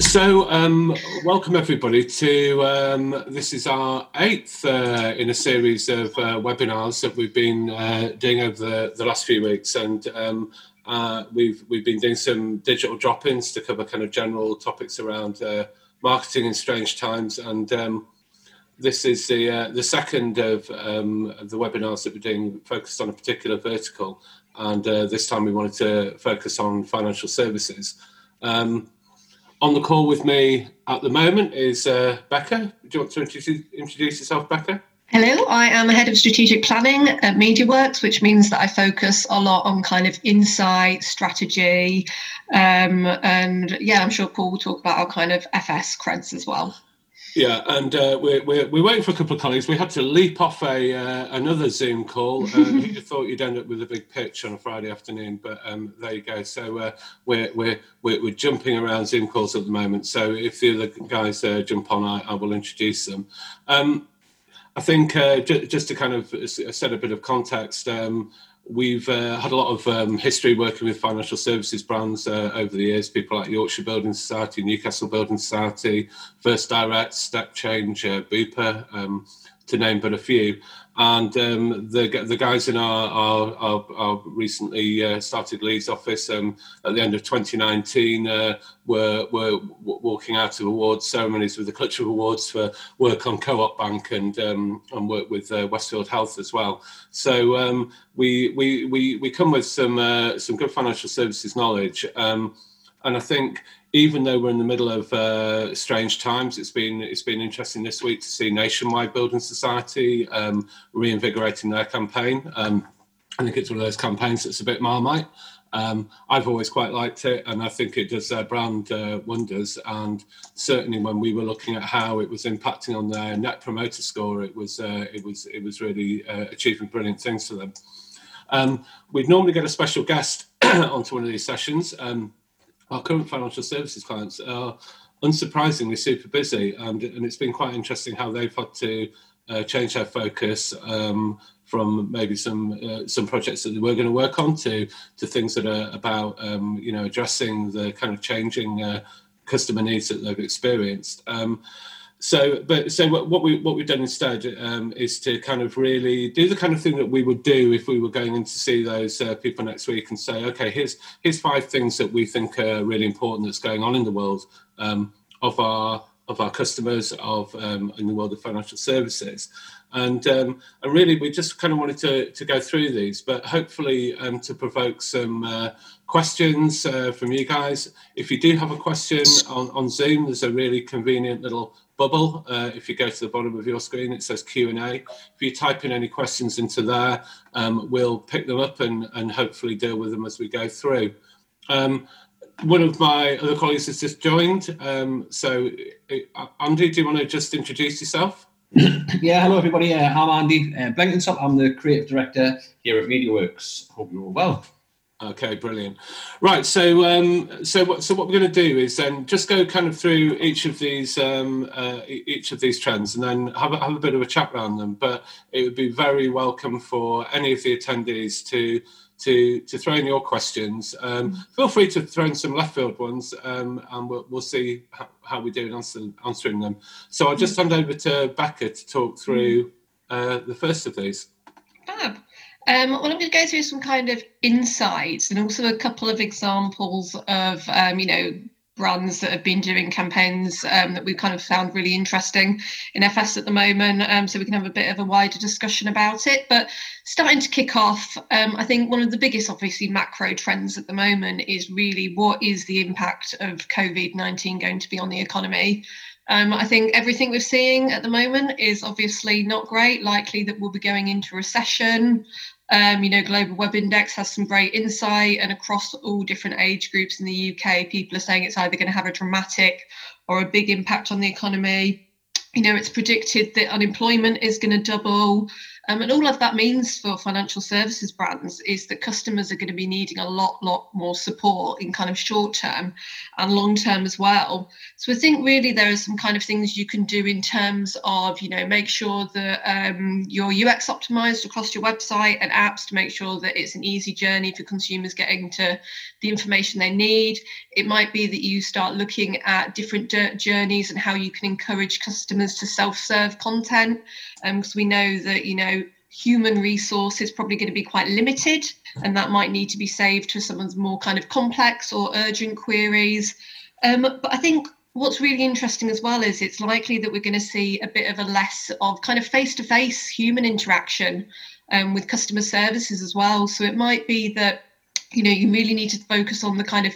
So, welcome everybody to this is our eighth in a series of webinars that we've been doing over the last few weeks, and we've been doing some digital drop-ins to cover kind of general topics around marketing in strange times. And this is the second of the webinars that we're doing focused on a particular vertical, and this time we wanted to focus on financial services. On the call with me at the moment is Becca. Do you want to introduce yourself, Becca? Hello, I am Head of Strategic Planning at MediaWorks, which means that I focus a lot on kind of insight, strategy, and yeah, I'm sure Paul will talk about our kind of FS creds as well. Yeah, and we're waiting for a couple of colleagues. We had to leap off another Zoom call. You'd have thought you'd end up with a big pitch on a Friday afternoon, but there you go. So we're jumping around Zoom calls at the moment. So if the other guys jump on, I will introduce them. I think just to kind of set a bit of context, we've had a lot of history working with financial services brands over the years, people like Yorkshire Building Society, Newcastle Building Society, First Direct, Step Change, Bupa, to name but a few. And the guys in our recently started Leeds office at the end of 2019 were walking out of awards ceremonies with a clutch of awards for work on Co-op Bank and work with Westfield Health as well. So we come with some good financial services knowledge, and I think, even though we're in the middle of strange times, it's been interesting this week to see Nationwide Building Society reinvigorating their campaign. I think it's one of those campaigns that's a bit Marmite. I've always quite liked it, and I think it does their brand wonders. And certainly, when we were looking at how it was impacting on their Net Promoter Score, it was really achieving brilliant things for them. We'd normally get a special guest onto one of these sessions. Our current financial services clients are unsurprisingly super busy, and it's been quite interesting how they've had to change their focus from maybe some projects that they were going to work on to things that are about addressing the kind of changing customer needs that they've experienced. So what we've done instead is to kind of really do the kind of thing that we would do if we were going in to see those people next week and say, okay, here's five things that we think are really important that's going on in the world of our customers, of in the world of financial services, and really we just kind of wanted to go through these, but hopefully to provoke some questions from you guys. If you do have a question on Zoom, there's a really convenient little bubble. If you go to the bottom of your screen, it says Q&A. If you type in any questions into there, we'll pick them up and hopefully deal with them as we go through. One of my other colleagues has just joined. So, Andy, do you want to just introduce yourself? Yeah, hello everybody. I'm Andy Blenkinsop. I'm the Creative Director here at MediaWorks. Hope you're all well. Okay, brilliant. Right, so what we're going to do is then just go kind of through each of these trends, and then have a bit of a chat around them. But it would be very welcome for any of the attendees to throw in your questions. Feel free to throw in some left field ones, and we'll see how we do in answering them. So I'll just hand over to Becca to talk through the first of these. Fab. Well, I'm going to go through some kind of insights and also a couple of examples of, brands that have been doing campaigns that we kind of found really interesting in FS at the moment, so we can have a bit of a wider discussion about it. But starting to kick off, I think one of the biggest, obviously, macro trends at the moment is really what is the impact of COVID-19 going to be on the economy? I think everything we're seeing at the moment is obviously not great, likely that we'll be going into recession. Global Web Index has some great insight, and across all different age groups in the UK, people are saying it's either going to have a dramatic or a big impact on the economy. It's predicted that unemployment is going to double. And all of that means for financial services brands is that customers are going to be needing a lot more support in kind of short term and long term as well. So I think really there are some kind of things you can do in terms of, you know, make sure that your UX optimized across your website and apps to make sure that it's an easy journey for consumers getting to the information they need. It might be that you start looking at different journeys and how you can encourage customers to self-serve content, because we know that, you know, human resource is probably going to be quite limited, and that might need to be saved to someone's more kind of complex or urgent queries. But I think what's really interesting as well is it's likely that we're going to see a bit of a less of kind of face-to-face human interaction with customer services as well. So it might be that, you know, you really need to focus on the kind of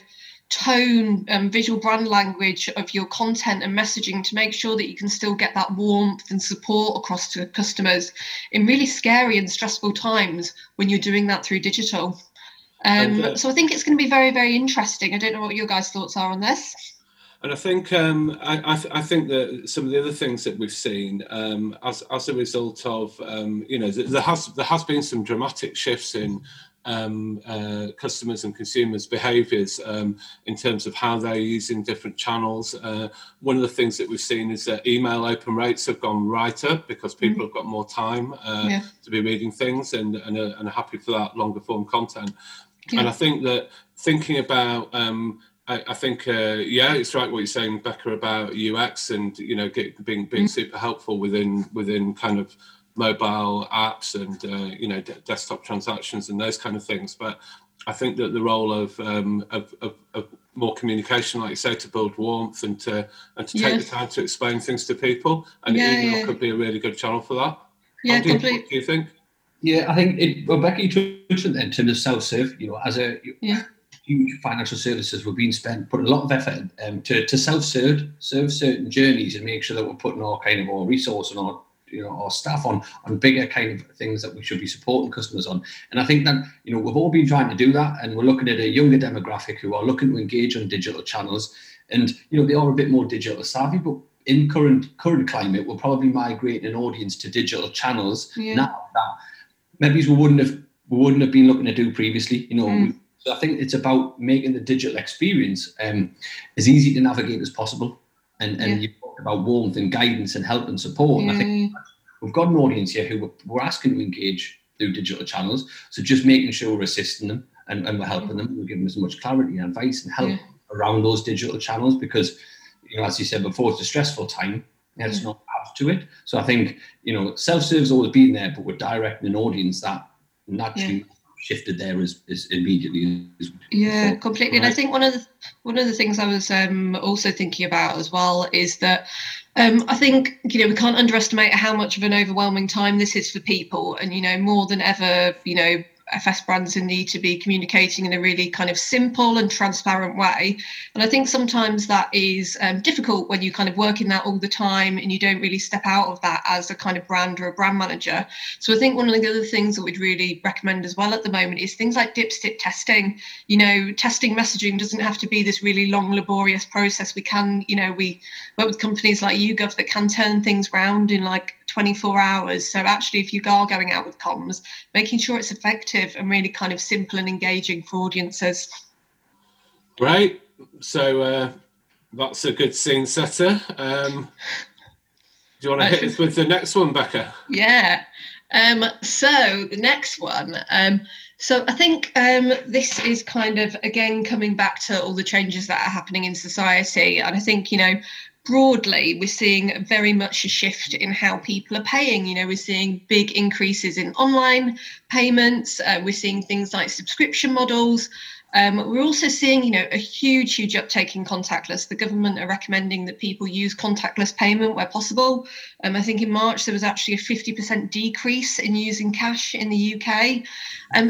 tone and visual brand language of your content and messaging to make sure that you can still get that warmth and support across to customers in really scary and stressful times when you're doing that through digital. Okay. So I think it's going to be very, very interesting. I don't know what your guys' thoughts are on this. And I think I think that some of the other things that we've seen as a result of, you know, there has been some dramatic shifts in customers and consumers' behaviours in terms of how they're using different channels. One of the things that we've seen is that email open rates have gone right up because people have got more time to be reading things and are happy for that longer form content. Yeah. And I think that thinking about I think it's right what you're saying, Becca, about UX and, you know, being super helpful within kind of mobile apps and you know, desktop transactions and those kind of things. But I think that the role of more communication, like you say, to build warmth and to take the time to explain things to people, and email could be a really good channel for that. Yeah, completely. What do you think? Yeah, I think Becca, you touched on that in terms of self-serve. You know, as a huge financial services, we're being spent putting a lot of effort to self-serve certain journeys and make sure that we're putting our kind of our resource and our, you know, our staff on bigger kind of things that we should be supporting customers on. And I think that, you know, we've all been trying to do that, and we're looking at a younger demographic who are looking to engage on digital channels, and, you know, they are a bit more digital savvy, but in current climate, we'll probably migrate an audience to digital channels now that maybe we wouldn't have been looking to do previously, you know. So I think it's about making the digital experience as easy to navigate as possible. And you talked about warmth and guidance and help and support. And I think we've got an audience here who we're asking to engage through digital channels. So just making sure we're assisting them and we're helping them. We're giving them as much clarity and advice and help around those digital channels because, you know, as you said before, it's a stressful time. And it's not apt to it. So I think, you know, self-serve has always been there, but we're directing an audience that naturally shifted there as immediately as before. Completely. Right. And I think one of the things I was also thinking about as well is that I think, you know, we can't underestimate how much of an overwhelming time this is for people, and, you know, more than ever, you know, FS brands need to be communicating in a really kind of simple and transparent way. And I think sometimes that is difficult when you kind of work in that all the time and you don't really step out of that as a kind of brand or a brand manager. So I think one of the other things that we'd really recommend as well at the moment is things like dipstick testing. You know, testing messaging doesn't have to be this really long, laborious process. We can, you know, we work with companies like YouGov that can turn things around in like 24 hours. So actually, if you are going out with comms, making sure it's effective and really kind of simple and engaging for audiences. Right. So that's a good scene setter. Do you want to hit us with the next one, Becca? Yeah. So the next one. So I think this is kind of, again, coming back to all the changes that are happening in society. And I think, you know, broadly, we're seeing very much a shift in how people are paying. You know, we're seeing big increases in online payments. We're seeing things like subscription models. We're also seeing, you know, a huge uptake in contactless. The government are recommending that people use contactless payment where possible. I think in March, there was actually a 50% decrease in using cash in the UK.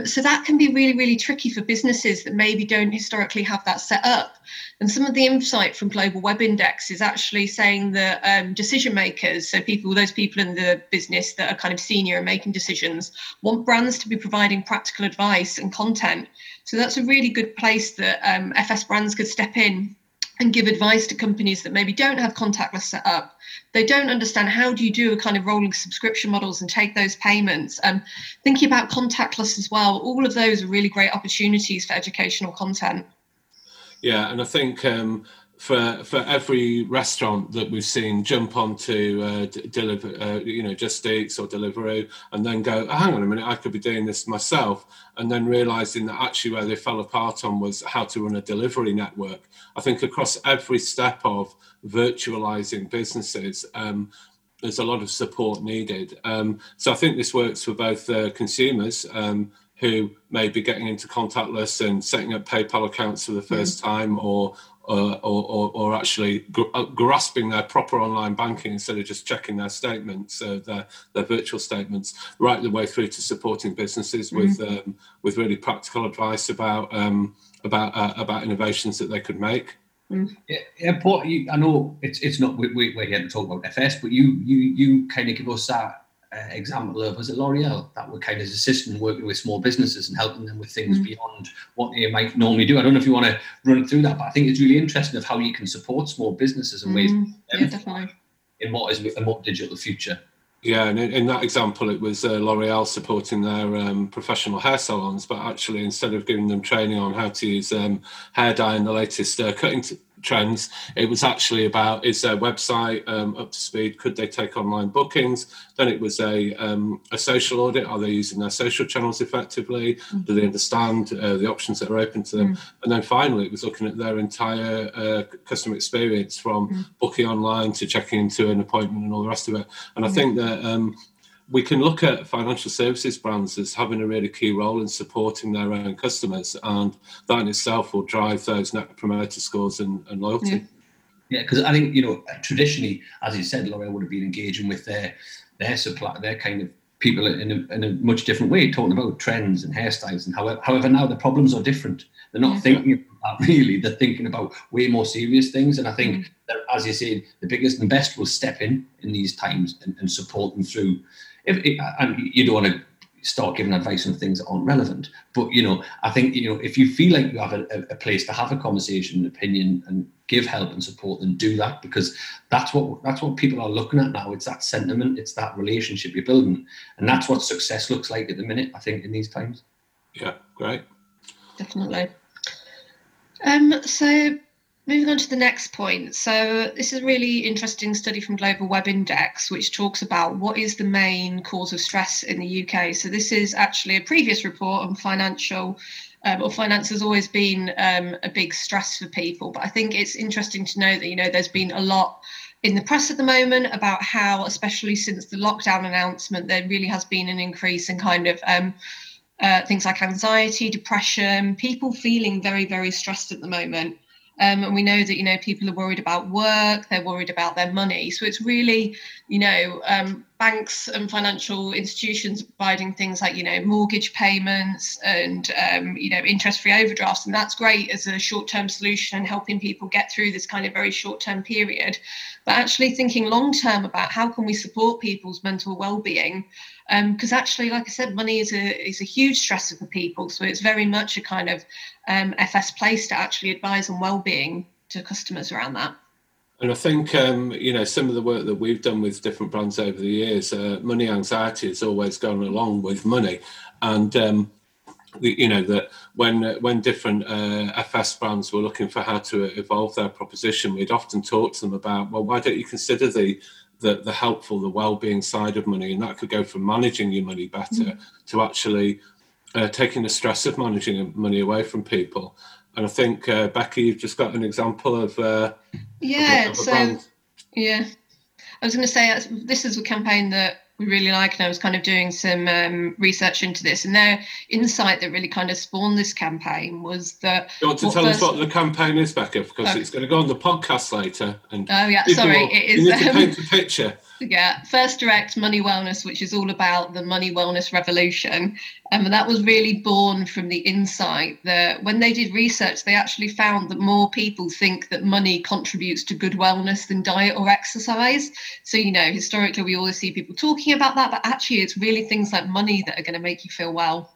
So that can be really, really tricky for businesses that maybe don't historically have that set up. And some of the insight from Global Web Index is actually saying that decision makers, so people, those people in the business that are kind of senior and making decisions, want brands to be providing practical advice and content. So that's a really good place that FS brands could step in and give advice to companies that maybe don't have contactless set up. They don't understand how do you do a kind of rolling subscription models and take those payments. Thinking about contactless as well, all of those are really great opportunities for educational content. Yeah, and I think for every restaurant that we've seen jump onto Just Eats or Deliveroo, and then go, oh, hang on a minute, I could be doing this myself, and then realising that actually where they fell apart on was how to run a delivery network. I think across every step of virtualising businesses, there's a lot of support needed. So I think this works for both consumers who may be getting into contactless and setting up PayPal accounts for the first time, or actually grasping their proper online banking instead of just checking their statements, their virtual statements, right the way through to supporting businesses with really practical advice about innovations that they could make. I know it's not we're here to talk about FS, but you kind of give us that example of, was it L'Oreal that were kind of assisting working with small businesses and helping them with things beyond what they might normally do. I don't know if you want to run through that, but I think it's really interesting of how you can support small businesses in ways in what is a more digital future. Yeah, and in that example, it was L'Oreal supporting their professional hair salons, but actually instead of giving them training on how to use hair dye and the latest cutting trends, it was actually about, is their website up to speed? Could they take online bookings? Then it was a social audit. Are they using their social channels effectively? Do they understand the options that are open to them? And then finally, it was looking at their entire customer experience from booking online to checking into an appointment and all the rest of it. And I think that we can look at financial services brands as having a really key role in supporting their own customers, and that in itself will drive those net promoter scores and loyalty. Yeah, because I think, traditionally, as you said, L'Oreal would have been engaging with their supply, their kind of people in a much different way, talking about trends and hairstyles, and however now the problems are different. They're not thinking about that, really. They're thinking about way more serious things, and I think that, as you said, the biggest and best will step in these times and support them through. You don't want to start giving advice on things that aren't relevant, but I think if you feel like you have a place to have a conversation, an opinion, and give help and support, then do that, because that's what people are looking at now. It's that sentiment, it's that relationship you're building, and that's what success looks like at the minute, I think, in these times. Yeah, great, definitely. So moving on to the next point. So this is a really interesting study from Global Web Index, which talks about what is the main cause of stress in the UK. So this is actually a previous report on finance has always been a big stress for people. But I think it's interesting to know that, there's been a lot in the press at the moment about how, especially since the lockdown announcement, there really has been an increase in kind of things like anxiety, depression, people feeling very, very stressed at the moment. And we know that, people are worried about work, they're worried about their money. So it's really, banks and financial institutions providing things like, mortgage payments and, interest-free overdrafts. And that's great as a short-term solution and helping people get through this kind of very short-term period. But actually thinking long-term about how can we support people's mental well-being? Because actually, like I said, money is a huge stressor for people. So it's very much a kind of FS place to actually advise on well-being to customers around that. And I think, some of the work that we've done with different brands over the years, money anxiety has always gone along with money. And, that when different FS brands were looking for how to evolve their proposition, we'd often talk to them about, well, why don't you consider the helpful, the well-being side of money? And that could go from managing your money better to actually taking the stress of managing money away from people. And I think, Becky, you've just got an example of brand. Yeah, I was going to say, this is a campaign that we really like, and I was kind of doing some research into this, and their insight that really kind of spawned this campaign was that... Do you want to tell us what the campaign is, Becca? Because it's going to go on the podcast later. And you need to paint the picture. Yeah, First Direct Money Wellness, which is all about the money wellness revolution. And that was really born from the insight that when they did research, they actually found that more people think that money contributes to good wellness than diet or exercise. So, historically, we always see people talking about that, but actually it's really things like money that are going to make you feel well.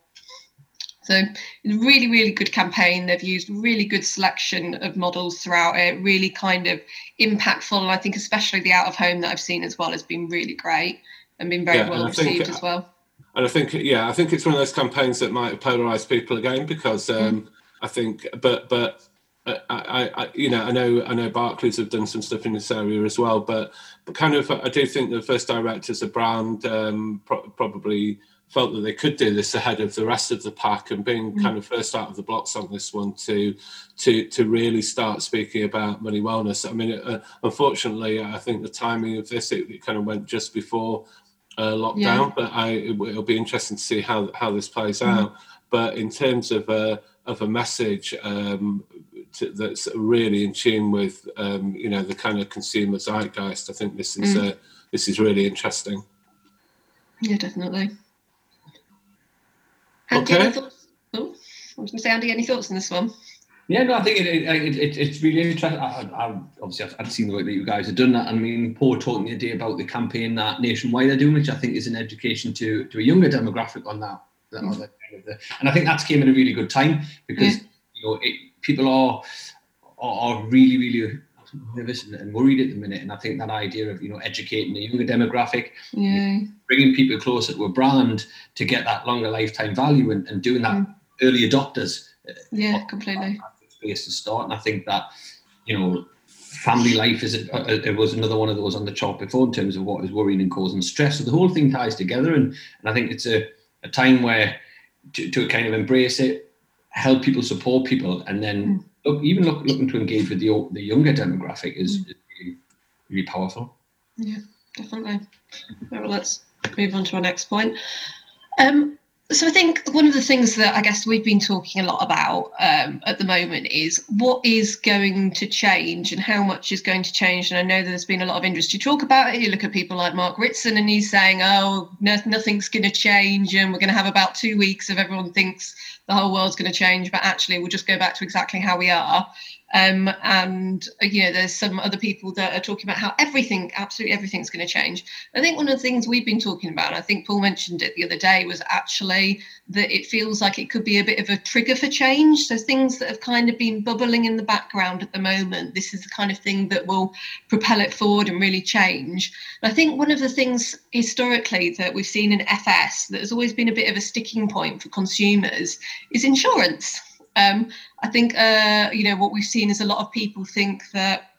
So really, really good campaign. They've used really good selection of models throughout it, really kind of impactful. And I think especially the out of home that I've seen as well has been really great and been very well received as well. And I think, I think it's one of those campaigns that might polarise people again, because I think, but I know Barclays have done some stuff in this area as well, but kind of, I do think the First Direct as a brand probably felt that they could do this ahead of the rest of the pack, and being kind of first out of the blocks on this one to really start speaking about money wellness. I mean, unfortunately, I think the timing of this, it kind of went just before lockdown, but it'll be interesting to see how this plays out. But in terms of a message that's really in tune with the kind of consumer zeitgeist, I think this is really interesting. Yeah, definitely. Andy, okay. Any thoughts? Oh, I was going to say, Andy, any thoughts on this one? Yeah, no, I think it's really interesting. I've seen the work that you guys have done. I mean, Paul talking the other day about the campaign that Nationwide are doing, which I think is an education to a younger demographic on that. And I think that's came at a really good time, because people are really, really nervous and worried at the minute. And I think that idea of educating the younger demographic, bringing people closer to a brand to get that longer lifetime value, and doing that early adopters, completely space to start. And I think that family life is it was another one of those on the chart before in terms of what is worrying and causing stress. So the whole thing ties together, and I think it's a time where to kind of embrace it, help people, support people, and then looking to engage with the younger demographic is really, really powerful. Yeah, definitely. Well, let's move on to our next point. So I think one of the things that I guess we've been talking a lot about at the moment is what is going to change and how much is going to change. And I know there's been a lot of industry talk about it. You look at people like Mark Ritson and he's saying, nothing's going to change, and we're going to have about 2 weeks of everyone thinks the whole world's going to change, but actually we'll just go back to exactly how we are. And there's some other people that are talking about how absolutely everything's going to change. I think one of the things we've been talking about, and I think Paul mentioned it the other day, was actually that it feels like it could be a bit of a trigger for change. So things that have kind of been bubbling in the background at the moment, this is the kind of thing that will propel it forward and really change. And I think one of the things historically that we've seen in FS that has always been a bit of a sticking point for consumers is insurance. I think, what we've seen is a lot of people think that,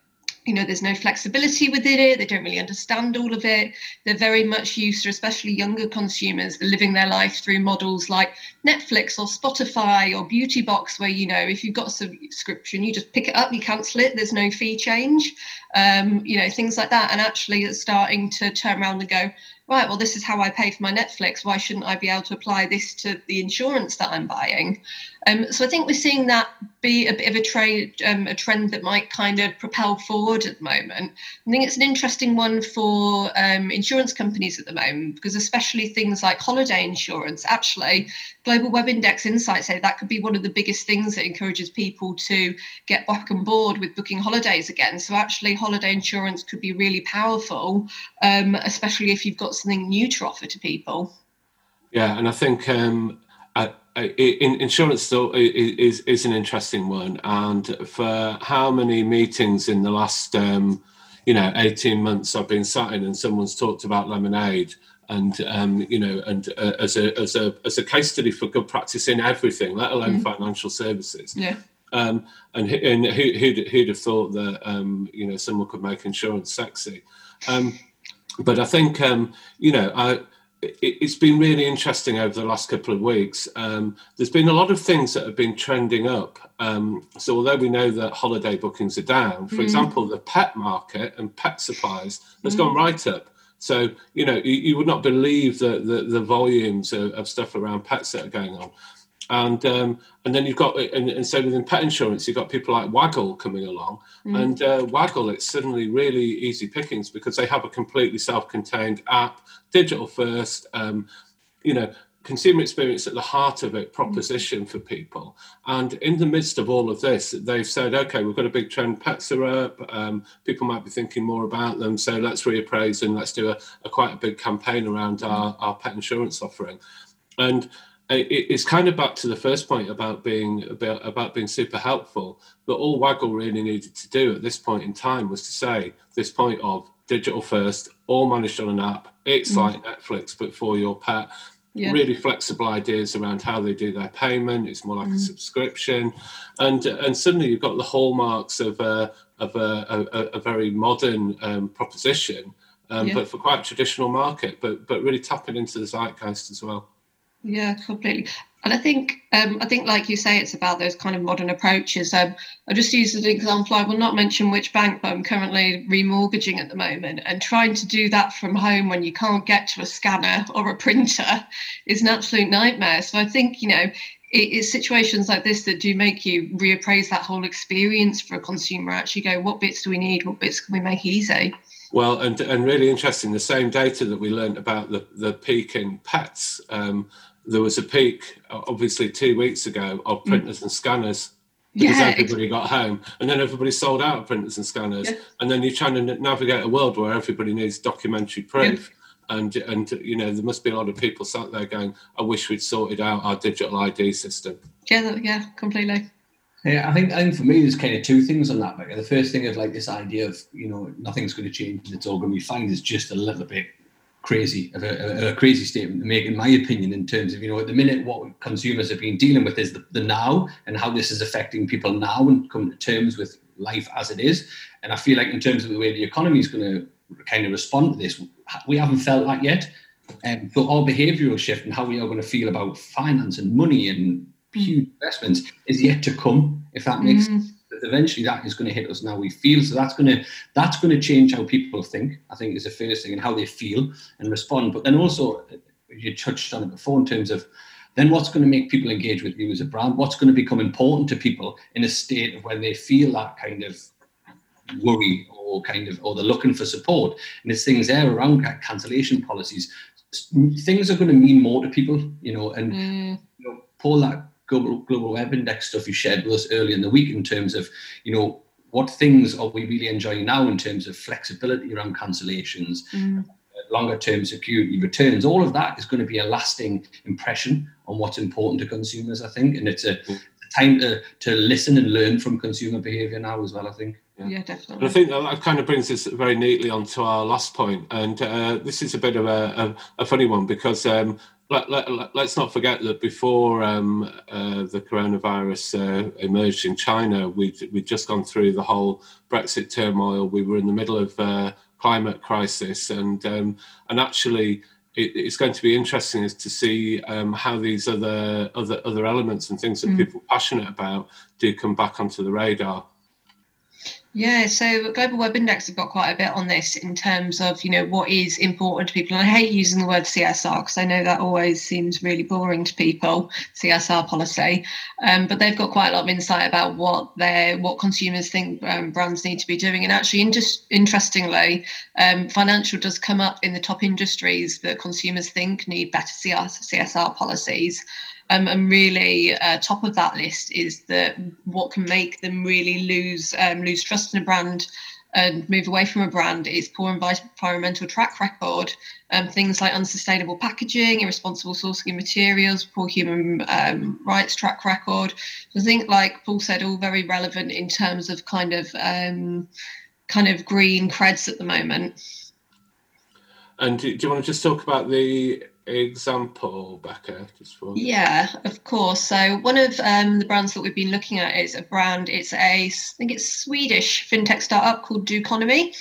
there's no flexibility within it. They don't really understand all of it. They're very much used to, especially younger consumers, living their life through models like Netflix or Spotify or Beauty Box, where, if you've got a subscription, you just pick it up, you cancel it. There's no fee change, things like that. And actually it's starting to turn around and go, right, well, this is how I pay for my Netflix. Why shouldn't I be able to apply this to the insurance that I'm buying? So I think we're seeing that be a bit of a trend that might kind of propel forward at the moment. I think it's an interesting one for insurance companies at the moment, because especially things like holiday insurance, actually, Global Web Index Insights say that could be one of the biggest things that encourages people to get back on board with booking holidays again. So actually, holiday insurance could be really powerful, especially if you've got something new to offer to people. Yeah, and I think insurance still is an interesting one. And for how many meetings in the last 18 months I've been sat in, and someone's talked about Lemonade, and as a case study for good practice in everything, let alone financial services. Yeah. And who'd have thought that someone could make insurance sexy. But I think, it's been really interesting over the last couple of weeks. There's been a lot of things that have been trending up. So although we know that holiday bookings are down, for example, the pet market and pet supplies has gone right up. So, you would not believe the volumes of stuff around pets that are going on. And then you've got, and so within pet insurance, you've got people like Waggle coming along, and Waggle, it's suddenly really easy pickings because they have a completely self-contained app, digital first, consumer experience at the heart of it, proposition for people. And in the midst of all of this, they've said, okay, we've got a big trend, pets are up, people might be thinking more about them, so let's reappraise and let's do a quite a big campaign around our pet insurance offering. And It's kind of back to the first point about being super helpful. But all Waggle really needed to do at this point in time was to say this point of digital first, all managed on an app. It's like Netflix, but for your pet. Yeah. Really flexible ideas around how they do their payment. It's more like a subscription, and suddenly you've got the hallmarks of a very modern proposition, but for quite a traditional market. But really tapping into the zeitgeist as well. Yeah, completely. And I think, like you say, it's about those kind of modern approaches. I just used as an example, I will not mention which bank, but I'm currently remortgaging at the moment, and trying to do that from home when you can't get to a scanner or a printer is an absolute nightmare. So I think, you know, it's situations like this that do make you reappraise that whole experience for a consumer, actually go, what bits do we need? What bits can we make easy? Well, and really interesting, the same data that we learned about the peak in pets, there was a peak, obviously, 2 weeks ago of printers and scanners because everybody got home, and then everybody sold out of printers and scanners, and then you're trying to navigate a world where everybody needs documentary proof, and you know there must be a lot of people sat there going, "I wish we'd sorted out our digital ID system." Yeah, completely. Yeah, I think for me, there's kind of two things on that. Like, the first thing is like this idea of, you know, nothing's going to change, it's all going to be fine, is just a little bit crazy, a crazy statement to make, in my opinion, in terms of, you know, at the minute, what consumers have been dealing with is the now and how this is affecting people now and coming to terms with life as it is. And I feel like in terms of the way the economy is going to kind of respond to this, we haven't felt that yet. So our behavioural shift and how we are going to feel about finance and money and huge investments is yet to come, if that makes sense. Eventually that is going to hit us now, we feel. So that's going to change how people think, I think, is the first thing, and how they feel and respond. But then also, you touched on it before in terms of then what's going to make people engage with you as a brand, what's going to become important to people in a state of when they feel that kind of worry or they're looking for support. And there's things there around cancellation policies. Things are going to mean more to people, you know, and you know, pull that Global Web Index stuff you shared with us earlier in the week in terms of, you know, what things are we really enjoying now in terms of flexibility around cancellations, longer term security returns, all of that is going to be a lasting impression on what's important to consumers, I think. And it's a time to listen and learn from consumer behaviour now as well, I think. Yeah, definitely. And I think that kind of brings us very neatly onto our last point. And this is a bit of a funny one because let's not forget that before the coronavirus emerged in China, we'd just gone through the whole Brexit turmoil. We were in the middle of a climate crisis, and actually it's going to be interesting is to see how these other elements and things that people are passionate about do come back onto the radar. Yeah, so Global Web Index have got quite a bit on this in terms of, you know, what is important to people. And I hate using the word CSR because I know that always seems really boring to people, CSR policy. But they've got quite a lot of insight about what consumers think brands need to be doing. And actually, interestingly, financial does come up in the top industries that consumers think need better CSR policies. And really, top of that list is that what can make them really lose trust in a brand and move away from a brand is poor environmental track record. Things like unsustainable packaging, irresponsible sourcing of materials, poor human rights track record. So I think, like Paul said, all very relevant in terms of kind of green creds at the moment. And do you want to just talk about the example, Becca? Just for yeah, of course. So one of the brands that we've been looking at is a brand, I think it's Swedish fintech startup called Doconomy.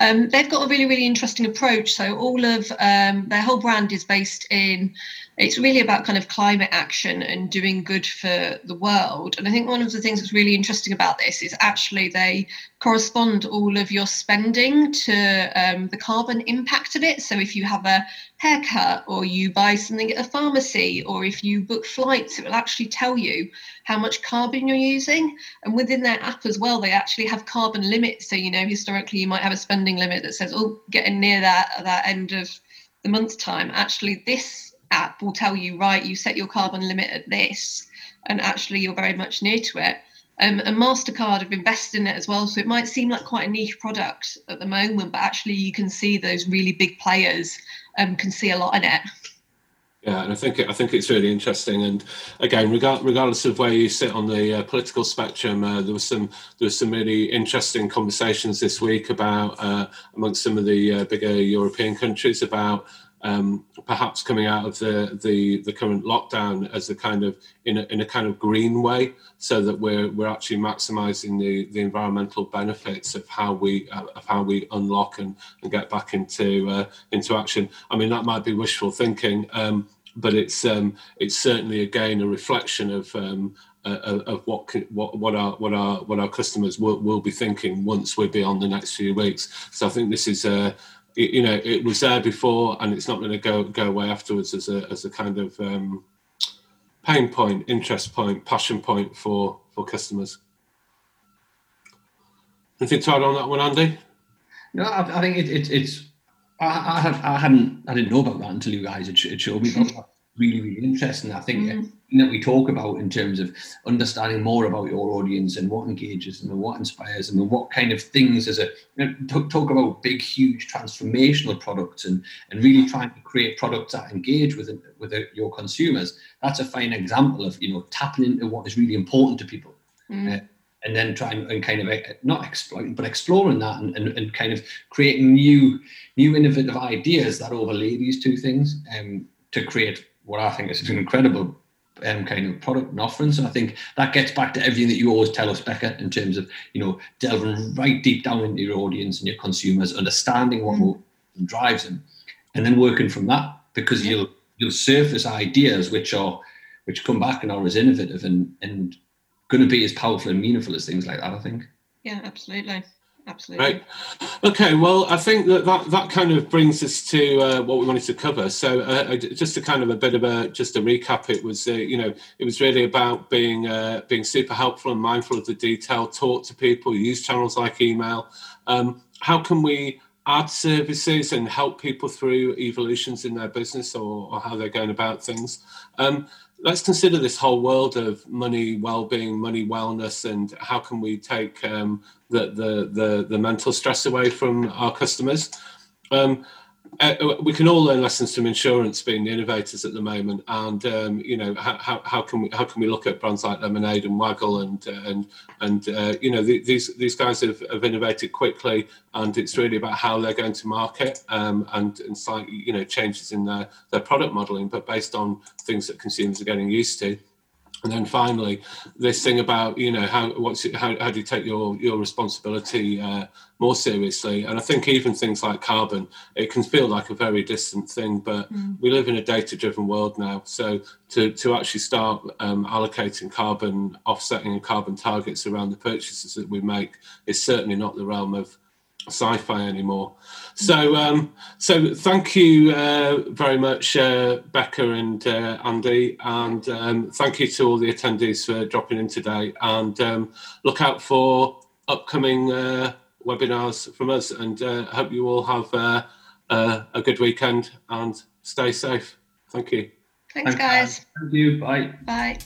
They've got a really, really interesting approach. So all of their whole brand is based in, it's really about kind of climate action and doing good for the world. And I think one of the things that's really interesting about this is actually they correspond all of your spending to the carbon impact of it. So if you have a haircut or you buy something at a pharmacy or if you book flights, it will actually tell you how much carbon you're using. And within their app as well, they actually have carbon limits. So, you know, historically you might have a spending limit that says, oh, getting near that at that end of the month's time. Actually, this app will tell you, right, you set your carbon limit at this and actually you're very much near to it. And MasterCard have invested in it as well, so it might seem like quite a niche product at the moment, but actually you can see those really big players can see a lot in it. Yeah, and I think it's really interesting. And again, regardless of where you sit on the political spectrum, there was some really interesting conversations this week about amongst some of the bigger European countries about perhaps coming out of the current lockdown as a kind of in a kind of green way, so that we're actually maximising the environmental benefits of how we unlock and get back into action. I mean, that might be wishful thinking, but it's certainly again a reflection of what our customers will be thinking once we're beyond the next few weeks. So I think this is it was there before, and it's not going to go away afterwards as a kind of pain point, interest point, passion point for customers. Anything to add on that one, Andy? No, I think it's. I didn't know about that until you guys had showed me. That's really, really interesting. I think that we talk about in terms of understanding more about your audience and what engages them and what inspires them and what kind of things as talk about big, huge transformational products and really trying to create products that engage with your consumers. That's a fine example of, tapping into what is really important to people. And then trying and kind of not exploiting, but exploring that and kind of creating new innovative ideas that overlay these two things to create what I think is an incredible kind of product and offering. So I think that gets back to everything that you always tell us, Becca, in terms of, delving right deep down into your audience and your consumers, understanding what drives them, and then working from that, because you'll surface ideas which come back and are as innovative and going to be as powerful and meaningful as things like that, I think. Yeah, absolutely. Right. Okay, well, I think that kind of brings us to what we wanted to cover. So just a kind of a recap, it was, it was really about being super helpful and mindful of the detail, talk to people, use channels like email. How can we add services and help people through evolutions in their business or how they're going about things? Let's consider this whole world of money, well-being, money, wellness, and how can we take the mental stress away from our customers? We can all learn lessons from insurance being the innovators at the moment, and how can we look at brands like Lemonade and Waggle these guys have innovated quickly, and it's really about how they're going to market and slightly changes in their product modelling, but based on things that consumers are getting used to. And then finally, this thing about how do you take your responsibility more seriously? And I think even things like carbon, it can feel like a very distant thing, but we live in a data-driven world now. So to actually start allocating carbon offsetting and carbon targets around the purchases that we make is certainly not the realm of sci-fi anymore. So thank you very much, Becca and Andy, and thank you to all the attendees for dropping in today, and look out for upcoming webinars from us, and hope you all have a good weekend and stay safe. Thank you. Thanks guys. Thank you. Bye.